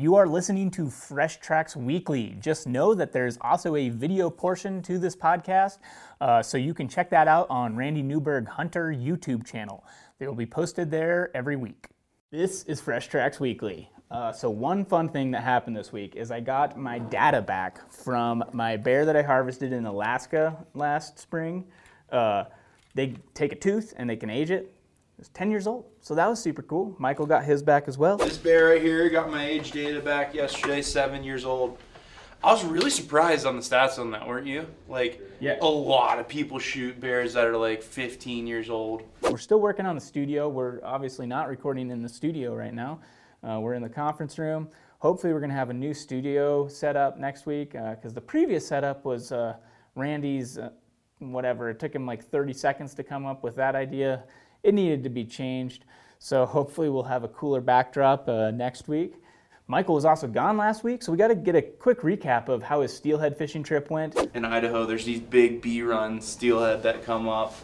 You are listening to Fresh Tracks Weekly. Just know that there's also a video portion to this podcast, so you can check that out on Randy Newberg Hunter YouTube channel. They will be posted there every week. This is Fresh Tracks Weekly. So one fun thing that happened this week is I got my data back from my bear that I harvested in Alaska last spring. They take a tooth and they can age it. It's 10 years old, so that was super cool. Michael got his back as well. This bear right here got my age data back yesterday, 7 years old. I was really surprised on the stats on that, weren't you? Like, yeah. A lot of people shoot bears that are like 15 years old. We're still working on the studio. We're obviously not recording in the studio right now. We're in the conference room. Hopefully we're gonna have a new studio set up next week, because the previous setup was Randy's whatever. It took him like 30 seconds to come up with that idea. It needed to be changed, so hopefully we'll have a cooler backdrop next week. Michael was also gone last week, so we got to get a quick recap of how his steelhead fishing trip went. In Idaho, there's these big B-run steelhead that come up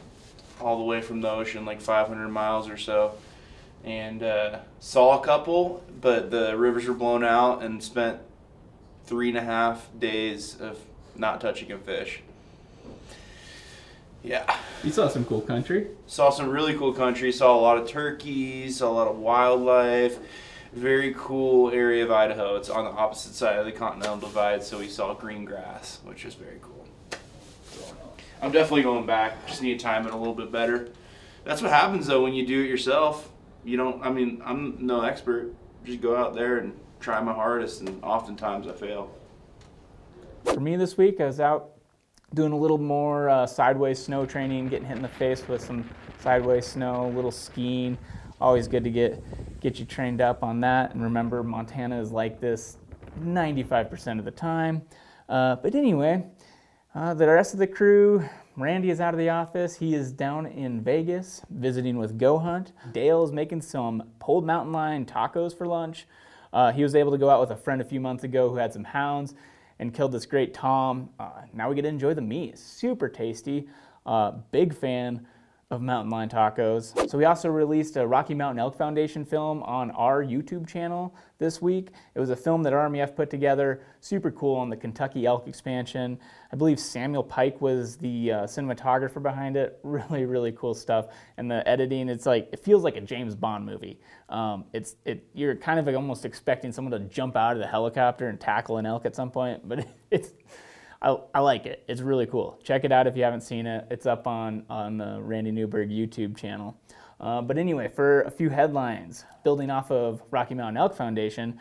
all the way from the ocean, like 500 miles or so, and saw a couple, but the rivers were blown out and spent 3.5 days of not touching a fish. Yeah. You saw some cool country. Saw some really cool country. Saw a lot of turkeys, saw a lot of wildlife. Very cool area of Idaho. It's on the opposite side of the Continental Divide, so we saw green grass, which is very cool. So, I'm definitely going back. Just need to time it a little bit better. That's what happens, though, when you do it yourself. You don't, I mean, I'm no expert. Just go out there and try my hardest, and oftentimes I fail. For me this week, I was out doing a little more sideways snow training, getting hit in the face with some sideways snow, a little skiing. Always good to get you trained up on that. And remember, Montana is like this 95% of the time. But anyway, the rest of the crew, Randy is out of the office. He is down in Vegas visiting with Go Hunt. Dale's making some pulled mountain lion tacos for lunch. He was able to go out with a friend a few months ago who had some hounds and killed this great tom. Now we get to enjoy the meat. It's super tasty. Big fan of mountain lion tacos. So we also released a Rocky Mountain Elk Foundation film on our YouTube channel this week. It was a film that RMEF put together, super cool, on the Kentucky elk expansion. I believe Samuel Pike was the cinematographer behind it. Really, really cool stuff. And the editing, it's like, it feels like a James Bond movie. You're kind of like almost expecting someone to jump out of the helicopter and tackle an elk at some point, but I like it. It's really cool. Check it out if you haven't seen it. It's up on the Randy Newberg YouTube channel. But anyway, for a few headlines, building off of Rocky Mountain Elk Foundation,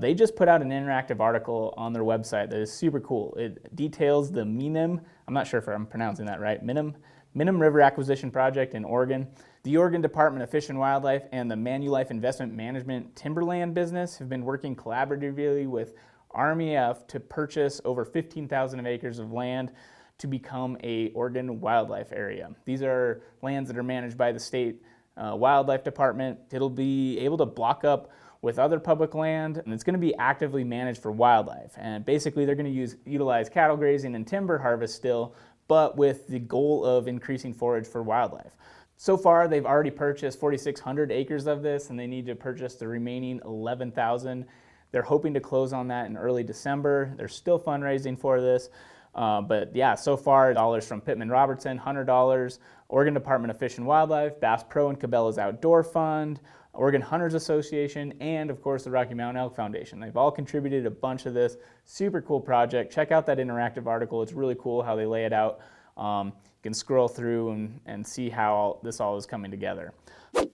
they just put out an interactive article on their website that is super cool. It details the Minam, I'm not sure if I'm pronouncing that right, Minam River Acquisition Project in Oregon. The Oregon Department of Fish and Wildlife and the Manulife Investment Management timberland business have been working collaboratively with RMEF to purchase over 15,000 acres of land to become a Oregon wildlife area. These are lands that are managed by the state wildlife department. It'll be able to block up with other public land, and it's gonna be actively managed for wildlife. And basically they're gonna utilize cattle grazing and timber harvest still, but with the goal of increasing forage for wildlife. So far, they've already purchased 4,600 acres of this, and they need to purchase the remaining 11,000. They're hoping to close on that in early December. They're still fundraising for this. But yeah, so far, dollars from Pittman Robertson, $100, Oregon Department of Fish and Wildlife, Bass Pro and Cabela's Outdoor Fund, Oregon Hunters Association, and of course the Rocky Mountain Elk Foundation. They've all contributed a bunch of this. Super cool project. Check out that interactive article. It's really cool how they lay it out. You can scroll through and see how this all is coming together.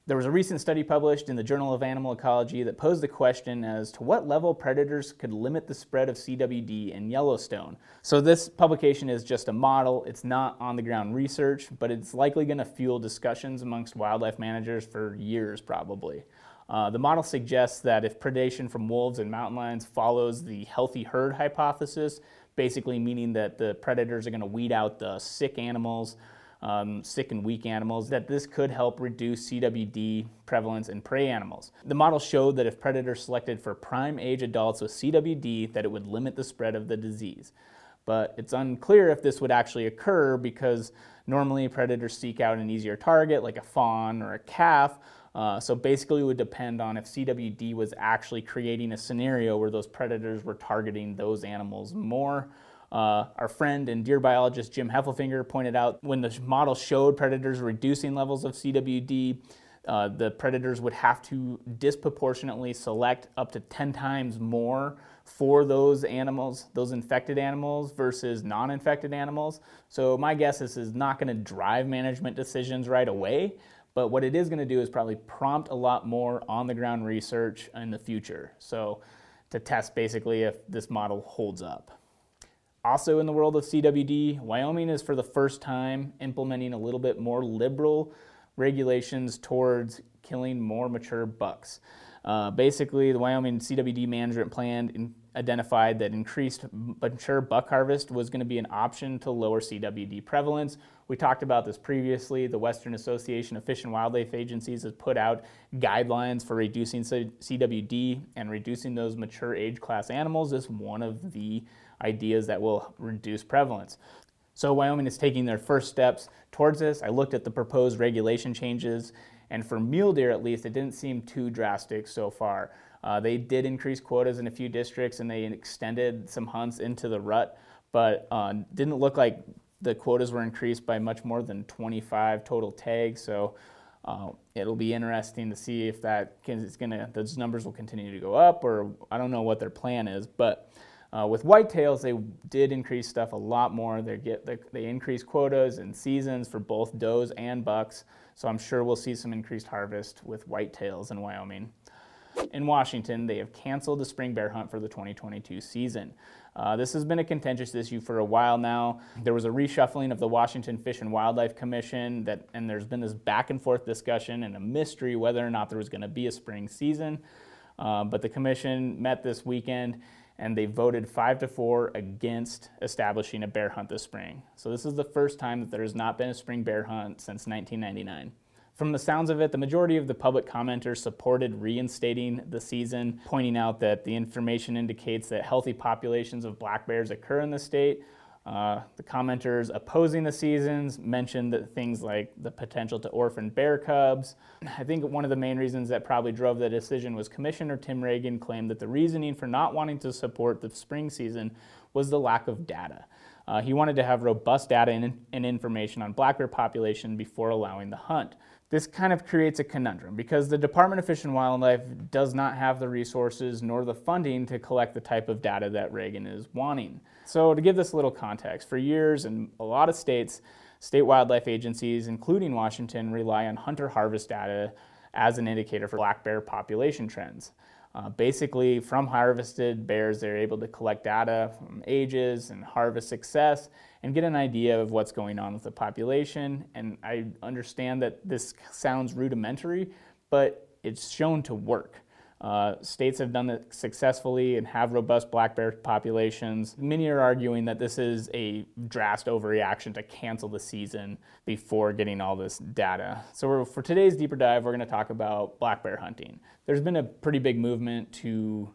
There was a recent study published in the Journal of Animal Ecology that posed the question as to what level predators could limit the spread of CWD in Yellowstone. So this publication is just a model. It's not on-the-ground research, but it's likely going to fuel discussions amongst wildlife managers for years, probably. The model suggests that if predation from wolves and mountain lions follows the healthy herd hypothesis, basically meaning that the predators are going to weed out the sick animals, sick and weak animals, that this could help reduce CWD prevalence in prey animals. The model showed that if predators selected for prime age adults with CWD, that it would limit the spread of the disease. But it's unclear if this would actually occur because normally predators seek out an easier target like a fawn or a calf, So basically it would depend on if CWD was actually creating a scenario where those predators were targeting those animals more. Our friend and deer biologist Jim Heffelfinger pointed out when the model showed predators reducing levels of CWD, the predators would have to disproportionately select up to 10 times more for those animals, those infected animals versus non-infected animals. So my guess is this is not going to drive management decisions right away, but what it is going to do is probably prompt a lot more on-the-ground research in the future. So to test basically if this model holds up. Also in the world of CWD, Wyoming is for the first time implementing a little bit more liberal regulations towards killing more mature bucks. Basically, the Wyoming CWD management plan identified that increased mature buck harvest was going to be an option to lower CWD prevalence. We talked about this previously. The Western Association of Fish and Wildlife Agencies has put out guidelines for reducing CWD, and reducing those mature age class animals is one of the ideas that will reduce prevalence. So Wyoming is taking their first steps towards this. I looked at the proposed regulation changes, and for mule deer at least, it didn't seem too drastic so far. They did increase quotas in a few districts, and they extended some hunts into the rut, but didn't look like the quotas were increased by much more than 25 total tags. So it'll be interesting to see if those numbers will continue to go up, or I don't know what their plan is, but. With whitetails, they did increase stuff a lot more. They increased quotas and seasons for both does and bucks, so I'm sure we'll see some increased harvest with whitetails in Wyoming. In Washington, they have canceled the spring bear hunt for the 2022 season. This has been a contentious issue for a while now. There was a reshuffling of the Washington Fish and Wildlife Commission, and there's been this back and forth discussion and a mystery whether or not there was going to be a spring season. But the commission met this weekend, and they voted 5-4 against establishing a bear hunt this spring. So this is the first time that there has not been a spring bear hunt since 1999. From the sounds of it, the majority of the public commenters supported reinstating the season, pointing out that the information indicates that healthy populations of black bears occur in the state. The commenters opposing the seasons mentioned that things like the potential to orphan bear cubs. I think one of the main reasons that probably drove the decision was Commissioner Tim Reagan claimed that the reasoning for not wanting to support the spring season was the lack of data. He wanted to have robust data and information on black bear population before allowing the hunt. This kind of creates a conundrum because the Department of Fish and Wildlife does not have the resources nor the funding to collect the type of data that Reagan is wanting. So to give this a little context, for years in a lot of states, state wildlife agencies, including Washington, rely on hunter harvest data as an indicator for black bear population trends. Basically, from harvested bears, they're able to collect data from ages and harvest success and get an idea of what's going on with the population. And I understand that this sounds rudimentary, but it's shown to work. States have done it successfully and have robust black bear populations. Many are arguing that this is a drastic overreaction to cancel the season before getting all this data. So for today's deeper dive, we're going to talk about black bear hunting. There's been a pretty big movement to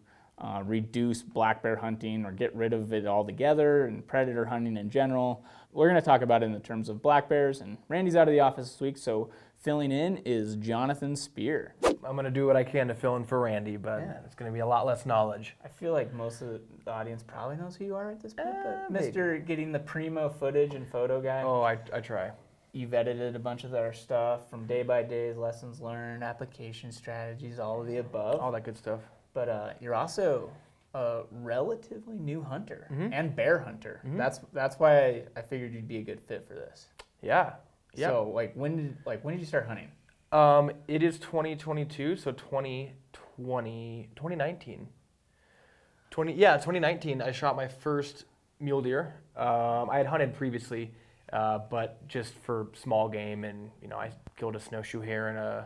reduce black bear hunting or get rid of it altogether, and predator hunting in general. We're going to talk about it in the terms of black bears, and Randy's out of the office this week, so filling in is Jonathan Spear. I'm going to do what I can to fill in for Randy, but yeah, it's going to be a lot less knowledge. I feel like most of the audience probably knows who you are at this point, but Mr. Getting the primo footage and photo guy. Oh, I try. You've edited a bunch of our stuff from day by day, lessons learned, application strategies, all of the above. All that good stuff. But you're also a relatively new hunter and bear hunter. That's why I figured you'd be a good fit for this. Yeah. Yep. So when did you start hunting? It is 2022, so 2019, I shot my first mule deer. I had hunted previously, but just for small game, and you know, I killed a snowshoe hare and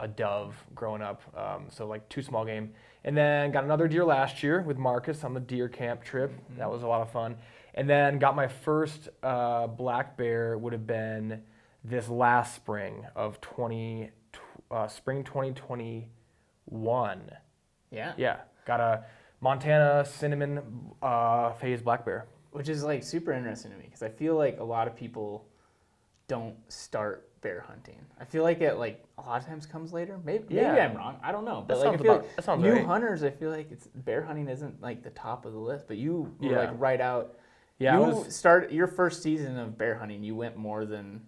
a dove growing up, so like two small game. And then got another deer last year with Marcus on the deer camp trip. That was a lot of fun. And then got my first black bear would have been this last spring of spring 2021. Yeah. Yeah. Got a Montana cinnamon phase black bear, which is like super interesting to me because I feel like a lot of people don't start bear hunting. I feel like it a lot of times comes later. Maybe I'm wrong. I don't know. But I feel like that new right. hunters, I feel like bear hunting isn't the top of the list. But you were right out. Yeah, you started your first season of bear hunting. You went more than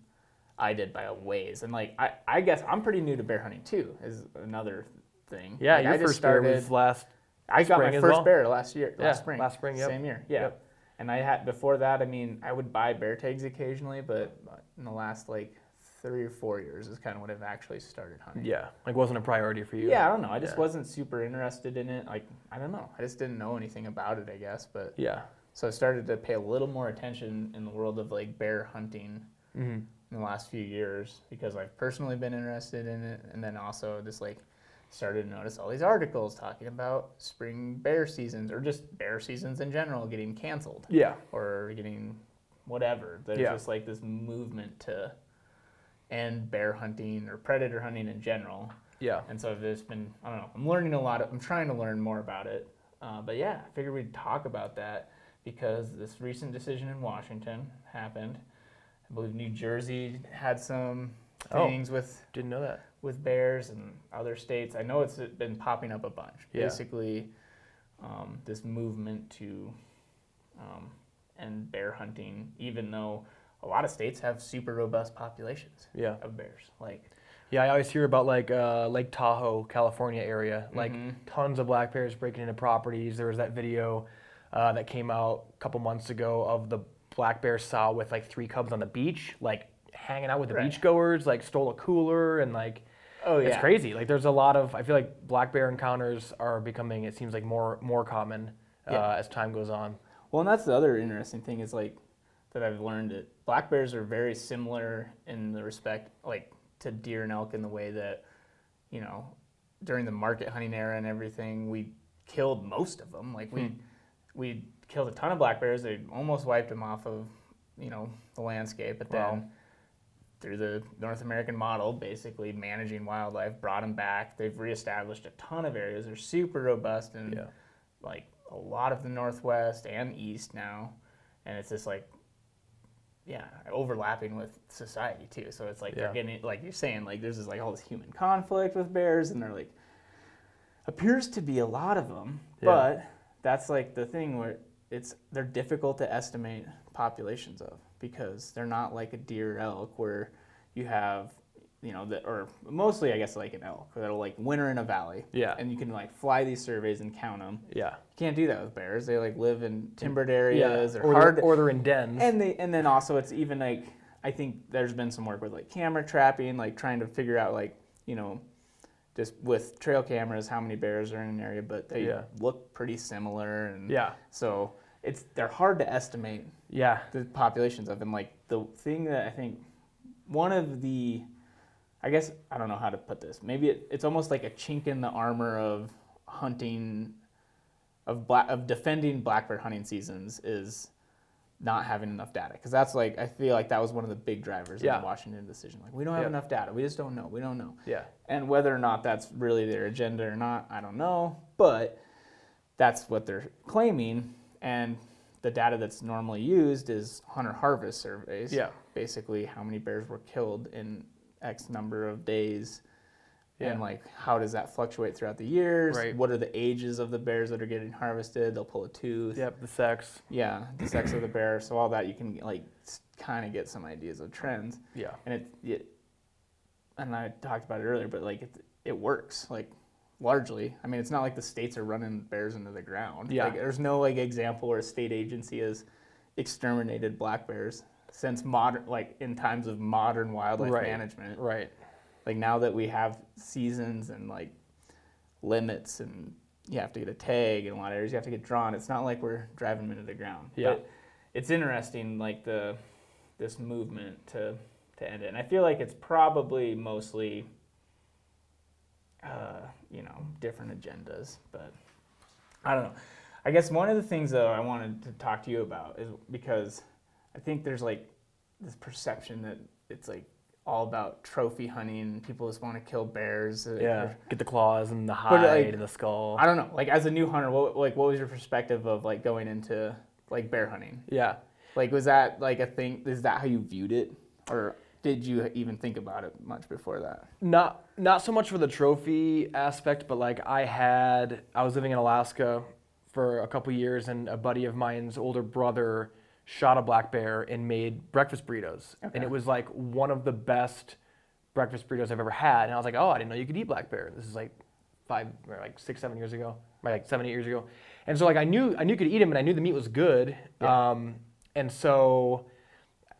I did by a ways, and I guess I'm pretty new to bear hunting too. Is another thing. Yeah, your first bear was last. I got my first bear last year. Last spring. Yep. Same year. Yeah. Yep. And I had before that. I mean, I would buy bear tags occasionally, but in the last 3 or 4 years is kind of when I've actually started hunting. Yeah, wasn't a priority for you. Yeah, I don't know. I just wasn't super interested in it. I don't know. I just didn't know anything about it, I guess. But yeah. So I started to pay a little more attention in the world of bear hunting in the last few years because I've personally been interested in it, and then also just started to notice all these articles talking about spring bear seasons or just bear seasons in general getting canceled. Yeah. Or getting whatever. There's just this movement to end bear hunting or predator hunting in general. Yeah. And so I've just been, I don't know, I'm learning a lot. I'm trying to learn more about it. But yeah, I figured we'd talk about that because this recent decision in Washington happened. I believe New Jersey had some things with... Didn't know that. With bears and other states. I know it's been popping up a bunch. Yeah. Basically, this movement to end bear hunting, even though a lot of states have super robust populations of bears. Yeah, I always hear about Lake Tahoe, California area, tons of black bears breaking into properties. There was that video that came out a couple months ago of the black bear sow with 3 cubs on the beach, hanging out with the beachgoers, stole a cooler and it's crazy. There's a lot of, I feel like black bear encounters are becoming, it seems more common as time goes on. Well, and that's the other interesting thing is that I've learned that black bears are very similar in the respect to deer and elk in the way that, during the market hunting era and everything, we killed most of them. We killed a ton of black bears. They almost wiped them off of, the landscape, but then through the North American model, basically managing wildlife, brought them back. They've reestablished a ton of areas. They're super robust in a lot of the Northwest and East now. And it's just overlapping with society too. So it's they're getting, you're saying, there's this all this human conflict with bears and they're appears to be a lot of them, but that's the thing where they're difficult to estimate populations of. Because they're not like a deer or elk where you have, or mostly I guess an elk that'll winter in a valley. Yeah. And you can fly these surveys and count them. Yeah. You can't do that with bears. They live in timbered areas or they're in dens. And then also it's even I think there's been some work with camera trapping, trying to figure out just with trail cameras how many bears are in an area, but they look pretty similar and so. They're hard to estimate the populations of them. The thing that I think one of the, I guess, I don't know how to put this. Maybe it's almost like a chink in the armor of hunting, of defending black bear hunting seasons is not having enough data. Because that's I feel that was one of the big drivers in the Washington decision. We don't have enough data. We just don't know. We don't know. Yeah. And whether or not that's really their agenda or not, I don't know. But that's what they're claiming. And the data that's normally used is hunter-harvest surveys. Yeah. Basically, how many bears were killed in X number of days, and how does that fluctuate throughout the years? Right. What are the ages of the bears that are getting harvested? They'll pull a tooth. Yep. The sex. Yeah. The sex of the bear. So all that you can kind of get some ideas of trends. Yeah. And and I talked about it earlier, but it works. Largely. I mean, it's not the states are running bears into the ground. Yeah. There's no example where a state agency has exterminated black bears since in times of modern wildlife management. Right. Now that we have seasons and limits and you have to get a tag and a lot of areas you have to get drawn, it's not we're driving them into the ground. Yeah. But it's interesting this movement to end it. And I feel it's probably mostly different agendas, but I don't know. I guess one of the things though I wanted to talk to you about is because I think there's this perception that it's all about trophy hunting and people just want to kill bears. Yeah, get the claws and the hide and the skull. I don't know. As a new hunter, what was your perspective of going into bear hunting? Yeah. Was that a thing? Is that how you viewed it? Or Did you even think about it much before that? Not so much for the trophy aspect, but like I was living in Alaska for a couple years, and a buddy of mine's older brother shot a black bear and made breakfast burritos. Okay. And it was like one of the best breakfast burritos I've ever had. And I was like, oh, I didn't know you could eat black bear. This is like 7 years ago, right? Like 7, 8 years ago. And so like I knew you could eat him, and I knew the meat was good. Yeah. And so,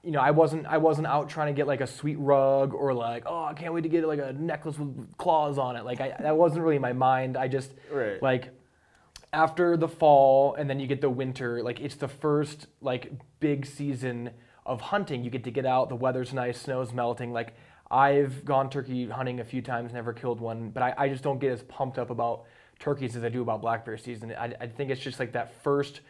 you know, I wasn't out trying to get like a sweet rug or like, oh, I can't wait to get like a necklace with claws on it. Like that wasn't really my mind. I just right. Like after the fall and then you get the winter, like it's the first like big season of hunting. You get to get out, the weather's nice, snow's melting. Like I've gone turkey hunting a few times, never killed one, but I just don't get as pumped up about turkeys as I do about black bear season. I think it's just like that first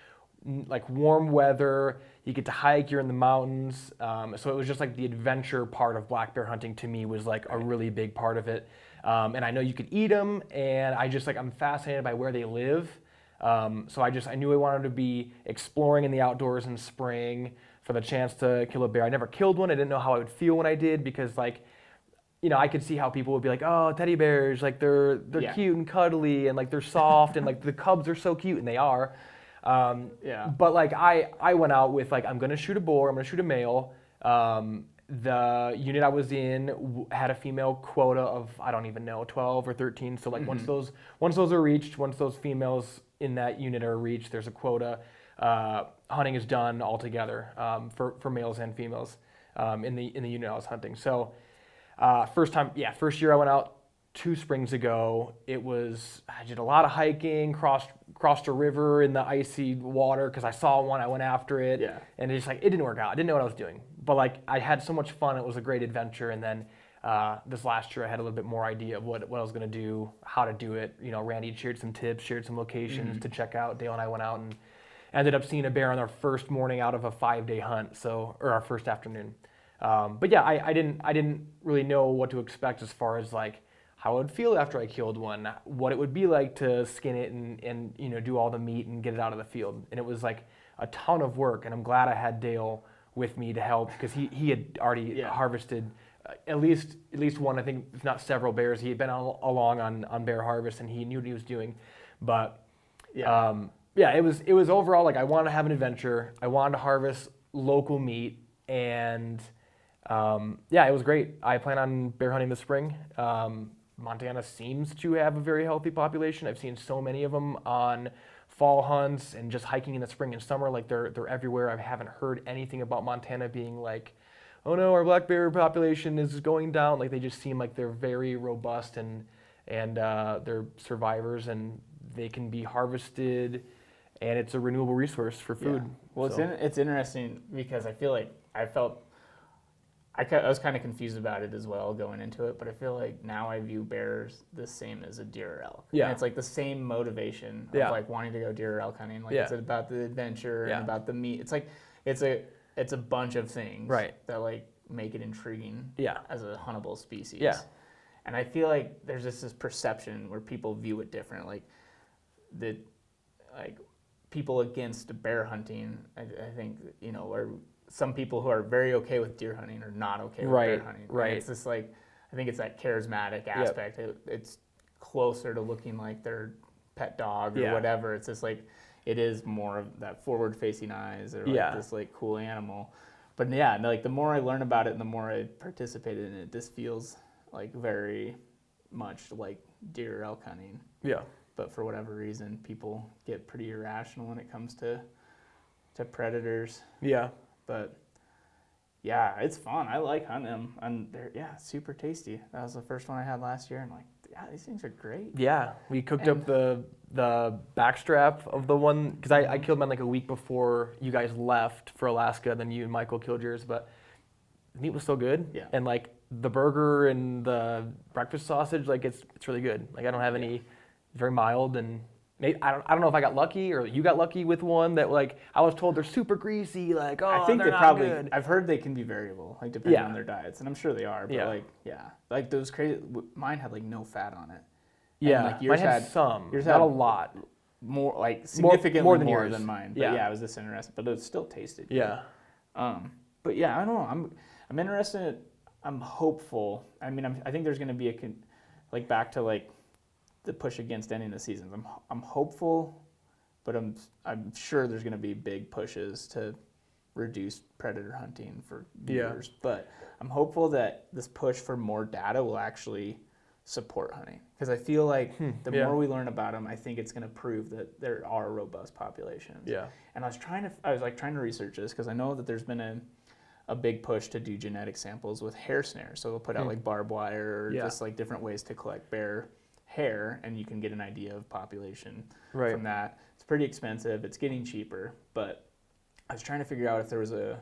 like warm weather, you get to hike, you're in the mountains. So it was just like the adventure part of black bear hunting to me was like a really big part of it. And I know you could eat them, and I just like, I'm fascinated by where they live. So I knew I wanted to be exploring in the outdoors in spring for the chance to kill a bear. I never killed one. I didn't know how I would feel when I did, because like, you know, I could see how people would be like, oh, teddy bears, like they're yeah. cute and cuddly, and like they're soft and like the cubs are so cute, and they are. Yeah. But like I went out with like, I'm gonna shoot a boar, I'm gonna shoot a male. The unit I was in had a female quota of, I don't even know, 12 or 13. So like mm-hmm. once those are reached, once those females in that unit are reached, there's a quota. Hunting is done altogether for males and females in the unit I was hunting. So first year I went out. 2 springs ago, I did a lot of hiking, crossed a river in the icy water because I saw one, I went after it, yeah. And it's like, it didn't work out. I didn't know what I was doing, but like I had so much fun. It was a great adventure. And then this last year I had a little bit more idea of what I was going to do, how to do it. You know, Randy shared some tips, shared some locations mm-hmm. to check out. Dale and I went out and ended up seeing a bear on our first morning out of a 5-day hunt, or our first afternoon. But yeah, I didn't really know what to expect as far as like how I would feel after I killed one, what it would be like to skin it and you know, do all the meat and get it out of the field. And it was like a ton of work, and I'm glad I had Dale with me to help, because he had already yeah. harvested at least one, I think, if not several bears. He had been along on bear harvest, and he knew what he was doing. But yeah, it was overall like I wanted to have an adventure. I wanted to harvest local meat, and yeah, it was great. I plan on bear hunting this spring. Montana seems to have a very healthy population. I've seen so many of them on fall hunts and just hiking in the spring and summer. Like they're everywhere. I haven't heard anything about Montana being like, oh no, our black bear population is going down. Like they just seem like they're very robust and they're survivors, and they can be harvested, and it's a renewable resource for food. Yeah. Well, so. It's interesting because I feel like I was kind of confused about it as well going into it, but I feel like now I view bears the same as a deer or elk. Yeah. And it's like the same motivation of yeah. like wanting to go deer or elk hunting. Like yeah. it's about the adventure yeah. and about the meat. It's like it's a bunch of things right. that like make it intriguing yeah. as a huntable species. Yeah. And I feel like there's just this perception where people view it different. Like people against bear hunting, I think, you know, are some people who are very okay with deer hunting are not okay with right, bear hunting. Right. And it's just like, I think it's that charismatic aspect. Yep. It's closer to looking like their pet dog or yeah. whatever. It's just like, it is more of that forward-facing eyes or like yeah. this like cool animal. But yeah, like the more I learn about it and the more I participated in it, this feels like very much like deer or elk hunting. Yeah. But for whatever reason, people get pretty irrational when it comes to predators. Yeah. But yeah, it's fun. I like hunting them, and they're yeah super tasty. That was the first one I had last year. I'm like, yeah, these things are great. Yeah, we cooked up the backstrap of the one, because I killed mine like a week before you guys left for Alaska. Then you and Michael killed yours, but the meat was so good. Yeah, and like the burger and the breakfast sausage, like it's really good. Like I don't have any, very mild and. I don't know if I got lucky or you got lucky with one that like I was told they're super greasy, like oh I think they're probably good. I've heard they can be variable, like depending yeah. on their diets, and I'm sure they are. But yeah. like yeah, like those crazy. Mine had like no fat on it. Yeah, and, like, yours mine had some. Yours had not a lot. More like significantly more than mine. But yeah. yeah, it was this interesting, but it still tasted. Good. Yeah. But yeah, I don't know. I'm interested. I'm hopeful. I mean, I think there's going to be a back to the push against ending the seasons. I'm hopeful, but I'm sure there's going to be big pushes to reduce predator hunting for years. Yeah. But I'm hopeful that this push for more data will actually support hunting, because I feel like the more we learn about them, I think it's going to prove that there are robust populations. Yeah. And I was trying to research this, because I know that there's been a big push to do genetic samples with hair snares. So they'll put out like barbed wire or just like different ways to collect bear hair, and you can get an idea of population from that. It's pretty expensive. It's getting cheaper, but I was trying to figure out if there was a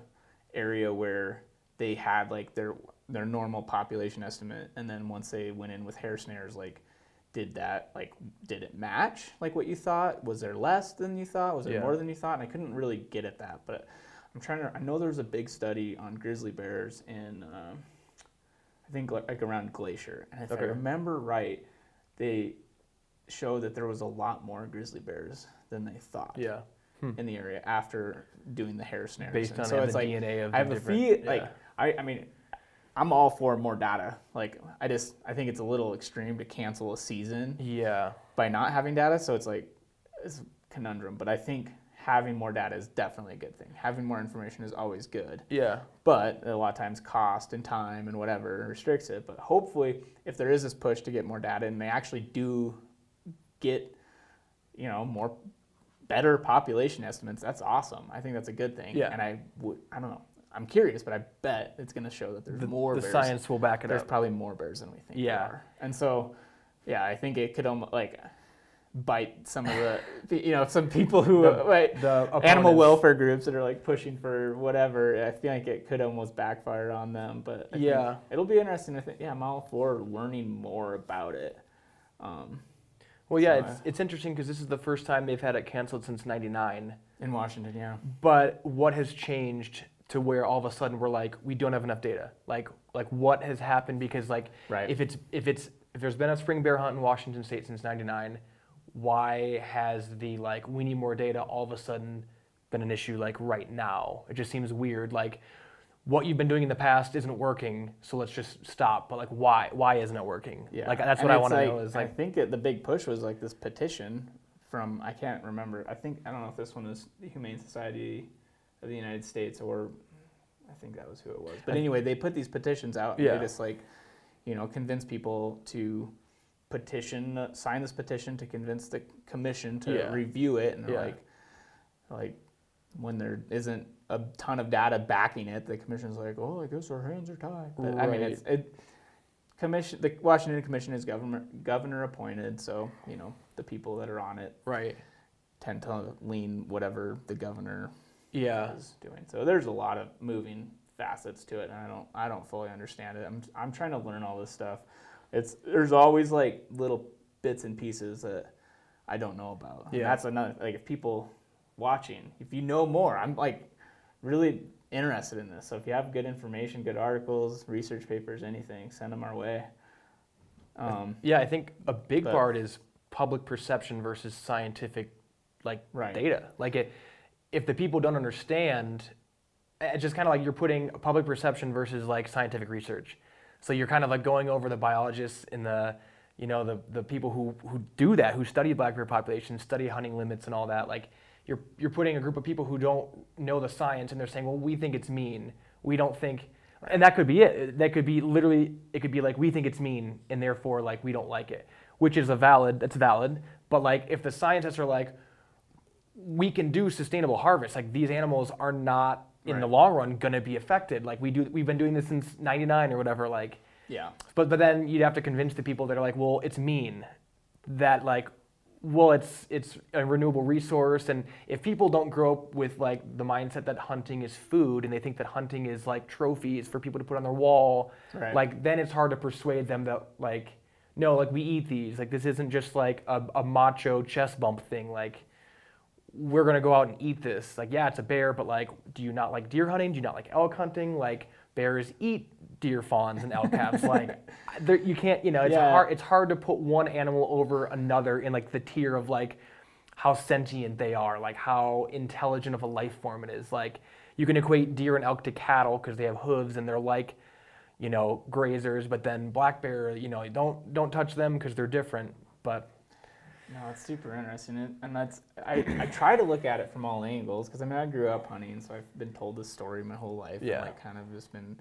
area where they had like their normal population estimate, and then once they went in with hair snares, did it match what you thought? Was there less than you thought? Was there more than you thought? And I couldn't really get at that, but I'm trying to. I know there was a big study on grizzly bears in I think around Glacier, and if I remember right, they showed that there was a lot more grizzly bears than they thought. Yeah. In the area after doing the hair snares. Based on so it's the DNA of the I mean, I'm all for more data. I think it's a little extreme to cancel a season by not having data. So it's a conundrum. But I think having more data is definitely a good thing. Having more information is always good. Yeah. But a lot of times cost and time and whatever restricts it. But hopefully if there is this push to get more data, and they actually do get, more better population estimates, that's awesome. I think that's a good thing. Yeah. And I don't know. I'm curious, but I bet it's going to show that there's more bears. The science will back it up. There's probably more bears than we think there are. And so, I think it could almost, bite some of the, some people who, the animal welfare groups that are, pushing for whatever. I feel like it could almost backfire on them. But I think it'll be interesting. I think, I'm all for learning more about it. It's interesting, because this is the first time they've had it canceled since '99. In Washington, But what has changed to where all of a sudden we're we don't have enough data. What has happened? Because if there's been a spring bear hunt in Washington state since '99, why has the we need more data all of a sudden been an issue right now? It just seems weird. What you've been doing in the past isn't working, so let's just stop. But why isn't it working? Yeah. That's what I want to know. Is I think that the big push was this petition from I can't remember. I don't know if this one is the Humane Society of the United States, or I think that was who it was. But anyway, they put these petitions out, and they just convince people to sign this petition to convince the commission to review it. And they're when there isn't a ton of data backing it, the commission's I guess our hands are tied. But, I mean, the Washington Commission is governor appointed, so the people that are on it tend to lean whatever the governor. Yeah, is doing. So there's a lot of moving facets to it, and I don't fully understand it. I'm trying to learn all this stuff. There's always little bits and pieces that I don't know about. Yeah, and that's another if people watching, if you know more, I'm really interested in this. So if you have good information, good articles, research papers, anything, send them our way. I think a big part is public perception versus scientific data. If the people don't understand, it's just kind of you're putting public perception versus scientific research. So you're kind of going over the biologists and the people who do that, who study black bear populations, study hunting limits and all that. You're putting a group of people who don't know the science, and they're saying, well, we think it's mean. We don't think, and that could be it. That could be literally, it could be we think it's mean, and therefore we don't like it, which is that's valid. But if the scientists are we can do sustainable harvests. These animals are not in the long run going to be affected. We've been doing this since '99 or whatever. But then you'd have to convince the people that are well, it's mean, that well, it's a renewable resource. And if people don't grow up with the mindset that hunting is food, and they think that hunting is trophies for people to put on their wall, then it's hard to persuade them that no, we eat these. This isn't just a macho chest bump thing. We're going to go out and eat this. It's a bear, but do you not like deer hunting? Do you not like elk hunting? Bears eat deer fawns and elk calves. You can't, it's hard. It's hard to put one animal over another in the tier of how sentient they are, how intelligent of a life form it is. You can equate deer and elk to cattle because they have hooves, and they're you know, grazers, but then black bear, you know, don't touch them because they're different. But no, it's super interesting, and that's I try to look at it from all angles, because I mean I grew up hunting, so I've been told this story my whole life, yeah, and like kind of just been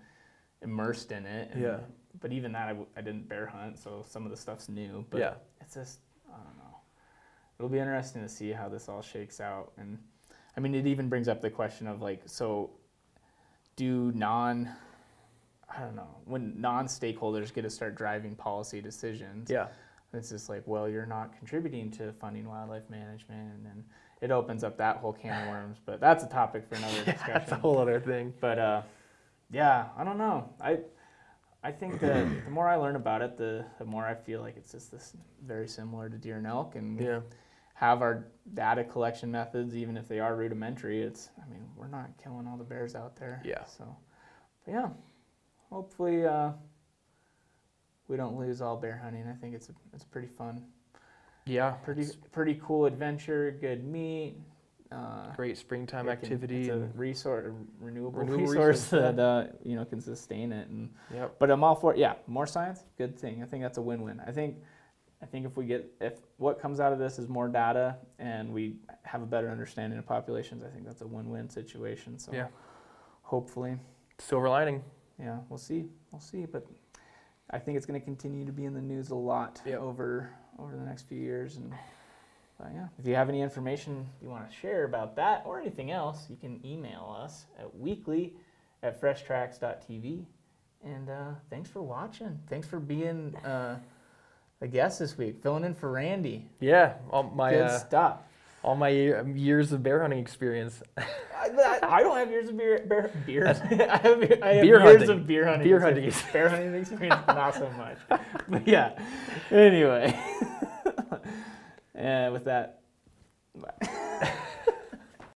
immersed in it. And, yeah. But even that, I didn't bear hunt, so some of the stuff's new. But yeah, it's just, I don't know. It'll be interesting to see how this all shakes out, and I mean it even brings up the question of like, so do non-stakeholders get to start driving policy decisions? Yeah. It's just like, well, you're not contributing to funding wildlife management, and it opens up that whole can of worms. But that's a topic for another discussion. That's a whole other thing. But yeah, I don't know. I think that the more I learn about it, the more I feel like it's just this very similar to deer and elk, and yeah, have our data collection methods, even if they are rudimentary. It's, I mean, we're not killing all the bears out there. Yeah. So, but yeah, hopefully. We don't lose all bear hunting. I think it's pretty fun. Yeah, pretty cool adventure. Good meat. Great springtime activity. It's a resource, renewable resource that you know, can sustain it. And yep. But I'm all for it. Yeah, more science, good thing. I think that's a win-win. I think if we get, if what comes out of this is more data and we have a better understanding of populations, I think that's a win-win situation. So yeah, hopefully silver lining. Yeah, we'll see, but. I think it's going to continue to be in the news a lot, yep, over the next few years. And yeah, if you have any information you want to share about that or anything else, you can email us at weekly@freshtracks.tv. And thanks for watching. Thanks for being a guest this week, filling in for Randy. Yeah, all my years of bear hunting experience. I don't have years of beer. I have years of beer hunting. Beer hunting. Bear hunting experience, not so much. But yeah. Anyway. And with that, bye.